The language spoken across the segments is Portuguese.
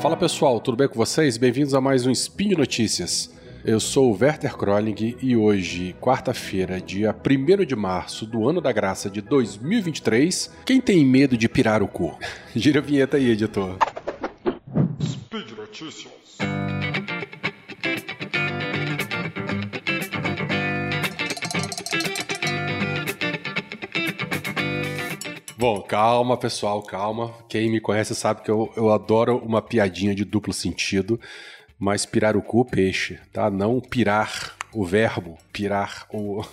Fala pessoal, tudo bem com vocês? Bem-vindos a mais um Spin de Notícias. Eu sou o Werther Krolling e hoje, quarta-feira, dia 1º de março do ano da graça de 2023, quem tem medo de pirarucu? Gira a vinheta aí, editor. Speed Notícias. Bom, calma pessoal, calma. Quem me conhece sabe que eu adoro uma piadinha de duplo sentido, mas pirarucu, peixe, tá? Não pirar o verbo, pirar o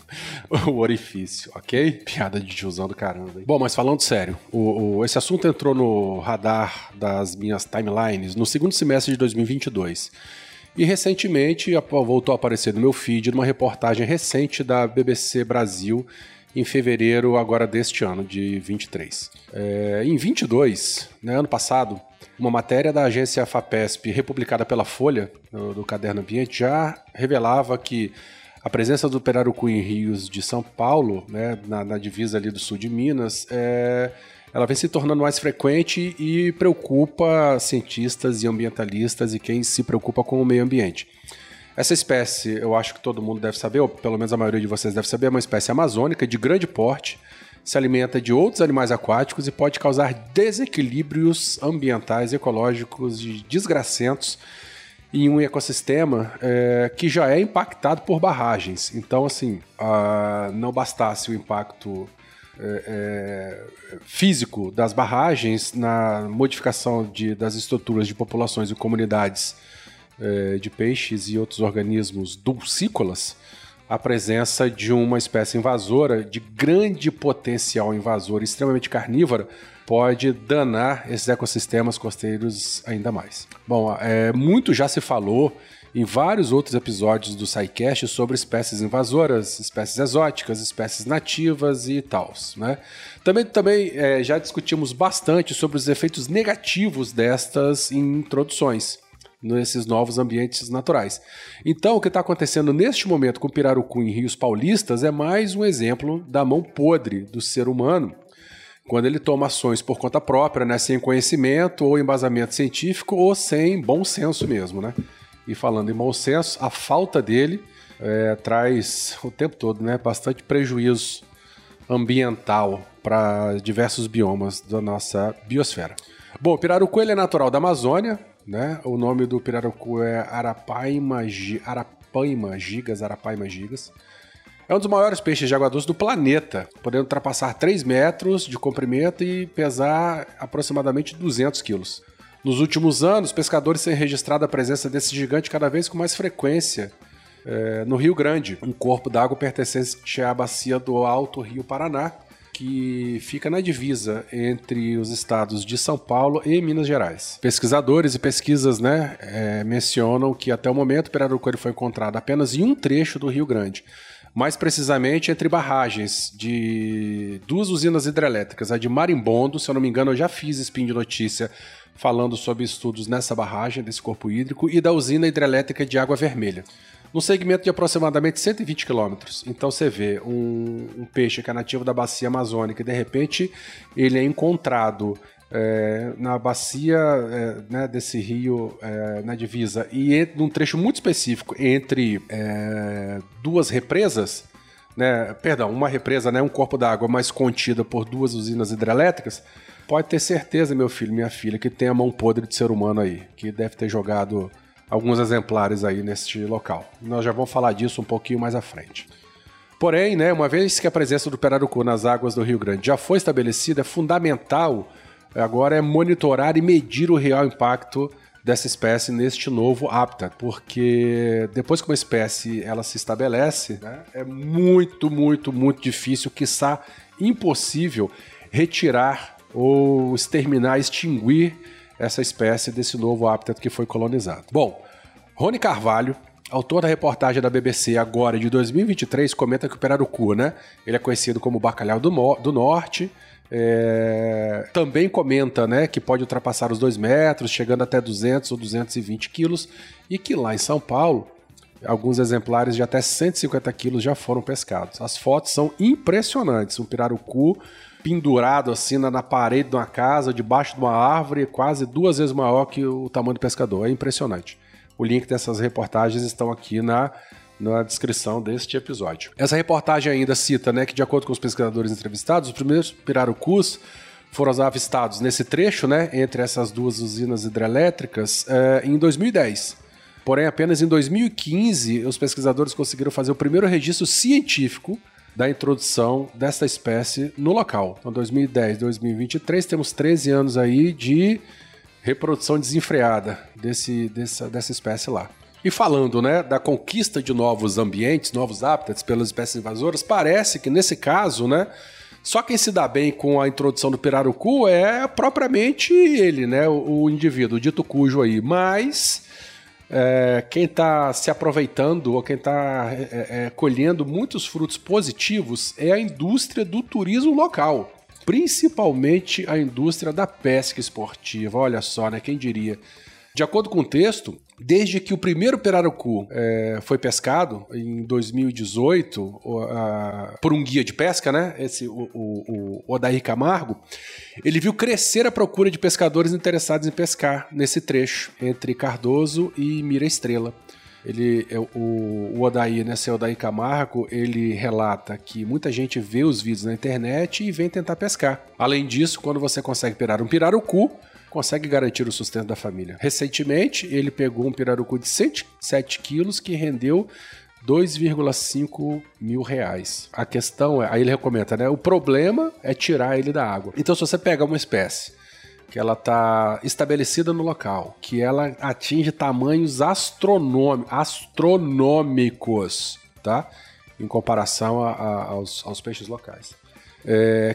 orifício, ok? Piada de tiozão do caramba, hein? Bom, mas falando sério, esse assunto entrou no radar das minhas timelines no segundo semestre de 2022. E recentemente voltou a aparecer no meu feed numa reportagem recente da BBC Brasil, em fevereiro agora deste ano, de 23. Em 22, né, ano passado, uma matéria da agência FAPESP, republicada pela Folha, do Caderno Ambiente, já revelava que a presença do pirarucu em rios de São Paulo, né, na divisa ali do sul de Minas, ela vem se tornando mais frequente e preocupa cientistas e ambientalistas e quem se preocupa com o meio ambiente. Essa espécie, eu acho que todo mundo deve saber, ou pelo menos a maioria de vocês deve saber, é uma espécie amazônica de grande porte, se alimenta de outros animais aquáticos e pode causar desequilíbrios ambientais, ecológicos e desgracentos em um ecossistema que já é impactado por barragens. Então, assim, não bastasse o impacto físico das barragens na modificação das estruturas de populações e comunidades de peixes e outros organismos dulcícolas, a presença de uma espécie invasora, de grande potencial invasor, extremamente carnívora, pode danar esses ecossistemas costeiros ainda mais. Bom, muito já se falou em vários outros episódios do SciCast sobre espécies invasoras, espécies exóticas, espécies nativas e tal, né? Também já discutimos bastante sobre os efeitos negativos destas introduções nesses novos ambientes naturais. Então, o que está acontecendo neste momento com o pirarucu em rios paulistas é mais um exemplo da mão podre do ser humano, quando ele toma ações por conta própria, né, sem conhecimento ou embasamento científico ou sem bom senso mesmo, né? E falando em bom senso, a falta dele traz o tempo todo, né, bastante prejuízo ambiental para diversos biomas da nossa biosfera. Bom, o pirarucu ele é natural da Amazônia, né? O nome do pirarucu é Arapaima Gigas. É um dos maiores peixes de água doce do planeta, podendo ultrapassar 3 metros de comprimento e pesar aproximadamente 200 quilos. Nos últimos anos, pescadores têm registrado a presença desse gigante cada vez com mais frequência no Rio Grande, um corpo d'água pertencente à bacia do Alto Rio Paraná, que fica na divisa entre os estados de São Paulo e Minas Gerais. Pesquisadores e pesquisas, né, mencionam que até o momento o pirarucu foi encontrado apenas em um trecho do Rio Grande, mais precisamente entre barragens de duas usinas hidrelétricas, a de Marimbondo, se eu não me engano eu já fiz spin de notícia falando sobre estudos nessa barragem, desse corpo hídrico, e da usina hidrelétrica de Água Vermelha, num segmento de aproximadamente 120 quilômetros. Então você vê um peixe que é nativo da bacia amazônica e de repente ele é encontrado na bacia né, desse rio, na divisa, e num trecho muito específico entre duas represas, né, perdão, uma represa, né, um corpo d'água, mas contida por duas usinas hidrelétricas. Pode ter certeza, meu filho, minha filha, que tem a mão podre de ser humano aí, que deve ter jogado alguns exemplares aí neste local. Nós já vamos falar disso um pouquinho mais à frente. Porém, né, uma vez que a presença do pirarucu nas águas do Rio Grande já foi estabelecida, é fundamental agora monitorar e medir o real impacto dessa espécie neste novo habitat, porque depois que uma espécie ela se estabelece, né, é muito, muito, muito difícil, quiçá impossível, retirar ou exterminar, extinguir essa espécie desse novo hábitat que foi colonizado. Bom, Rony Carvalho, autor da reportagem da BBC agora de 2023, comenta que o pirarucu, né, ele é conhecido como bacalhau do norte, também comenta, né, que pode ultrapassar os 2 metros, chegando até 200 ou 220 quilos, e que lá em São Paulo, alguns exemplares de até 150 quilos já foram pescados. As fotos são impressionantes, um pirarucu pendurado assim na parede de uma casa, debaixo de uma árvore, quase 2 vezes maior que o tamanho do pescador. É impressionante. O link dessas reportagens estão aqui na descrição deste episódio. Essa reportagem ainda cita, né, que de acordo com os pescadores entrevistados, os primeiros pirarucus foram avistados nesse trecho, né, entre essas duas usinas hidrelétricas, em 2010. Porém, apenas em 2015, os pesquisadores conseguiram fazer o primeiro registro científico da introdução desta espécie no local. Então, 2010, 2023, temos 13 anos aí de reprodução desenfreada dessa espécie lá. E falando, né, da conquista de novos ambientes, novos hábitats pelas espécies invasoras, parece que nesse caso, né, só quem se dá bem com a introdução do pirarucu é propriamente ele, né, o indivíduo, o dito cujo aí, mas quem está se aproveitando ou quem está colhendo muitos frutos positivos é a indústria do turismo local, principalmente a indústria da pesca esportiva. Olha só, né, quem diria? De acordo com o texto, desde que o primeiro pirarucu foi pescado, em 2018, por um guia de pesca, né? O Odair Camargo, ele viu crescer a procura de pescadores interessados em pescar nesse trecho, entre Cardoso e Mira Estrela. O Odair, né, seu Odair Camargo, ele relata que muita gente vê os vídeos na internet e vem tentar pescar. Além disso, quando você consegue pegar um pirarucu, consegue garantir o sustento da família. Recentemente, ele pegou um pirarucu de 107 quilos que rendeu R$2.5 mil. A questão é, aí ele recomenda, né? O problema é tirar ele da água. Então, se você pegar uma espécie que ela está estabelecida no local, que ela atinge tamanhos astronômicos, tá? Em comparação aos peixes locais,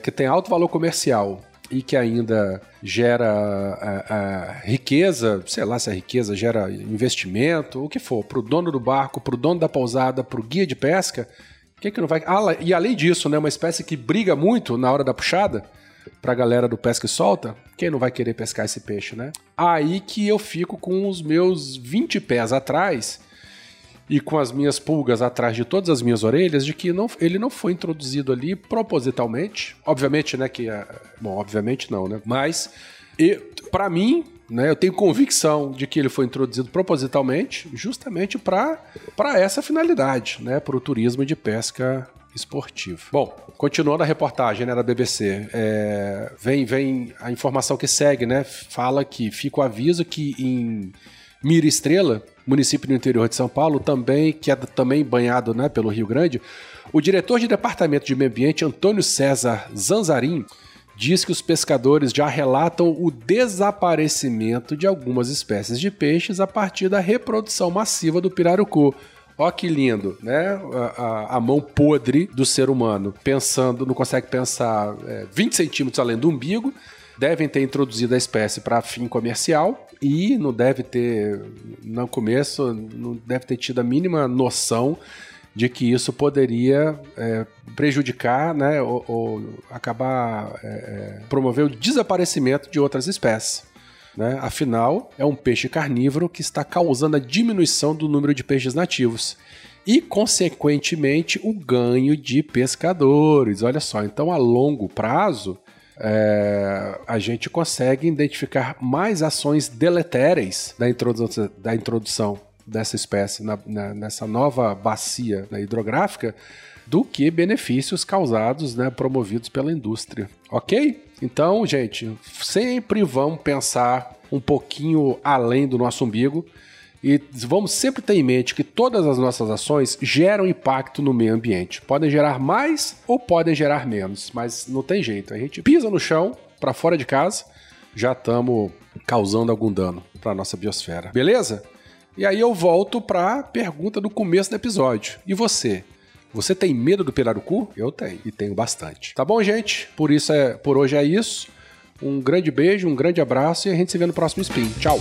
que tem alto valor comercial, e que ainda gera a riqueza, sei lá se a riqueza gera investimento, o que for, para o dono do barco, para o dono da pousada, para o guia de pesca, o que não vai... E além disso, né, uma espécie que briga muito na hora da puxada, para a galera do pesca e solta, quem não vai querer pescar esse peixe, né? Aí que eu fico com os meus 20 pés atrás e com as minhas pulgas atrás de todas as minhas orelhas, de que ele não foi introduzido ali propositalmente. Obviamente, né, que... Bom, obviamente não, né? Mas, para mim, né, eu tenho convicção de que ele foi introduzido propositalmente justamente para essa finalidade, né? Para o turismo de pesca esportivo. Bom, continuando a reportagem, né, da BBC, vem a informação que segue, né? Fala que fica o aviso que em Mira Estrela, município do interior de São Paulo, que é também banhado, né, pelo Rio Grande, o diretor de Departamento de Meio Ambiente, Antônio César Zanzarim, diz que os pescadores já relatam o desaparecimento de algumas espécies de peixes a partir da reprodução massiva do pirarucu. Ó que lindo, né? A mão podre do ser humano, não consegue pensar 20 centímetros além do umbigo, devem ter introduzido a espécie para fim comercial e no começo, não deve ter tido a mínima noção de que isso poderia prejudicar, né, ou acabar, promover o desaparecimento de outras espécies, né? Afinal, é um peixe carnívoro que está causando a diminuição do número de peixes nativos e, consequentemente, o ganho de pescadores. Olha só, então a longo prazo, a gente consegue identificar mais ações deletérias da introdução dessa espécie nessa nova bacia, né, hidrográfica, do que benefícios causados, né, promovidos pela indústria. Ok? Então, gente, sempre vamos pensar um pouquinho além do nosso umbigo e vamos sempre ter em mente que todas as nossas ações geram impacto no meio ambiente. Podem gerar mais ou podem gerar menos, mas não tem jeito. A gente pisa no chão, para fora de casa, já estamos causando algum dano para a nossa biosfera. Beleza? E aí eu volto para a pergunta do começo do episódio. E você? Você tem medo do pirarucu? Eu tenho, e tenho bastante. Tá bom, gente? Por hoje é isso. Um grande beijo, um grande abraço e a gente se vê no próximo Spin. Tchau!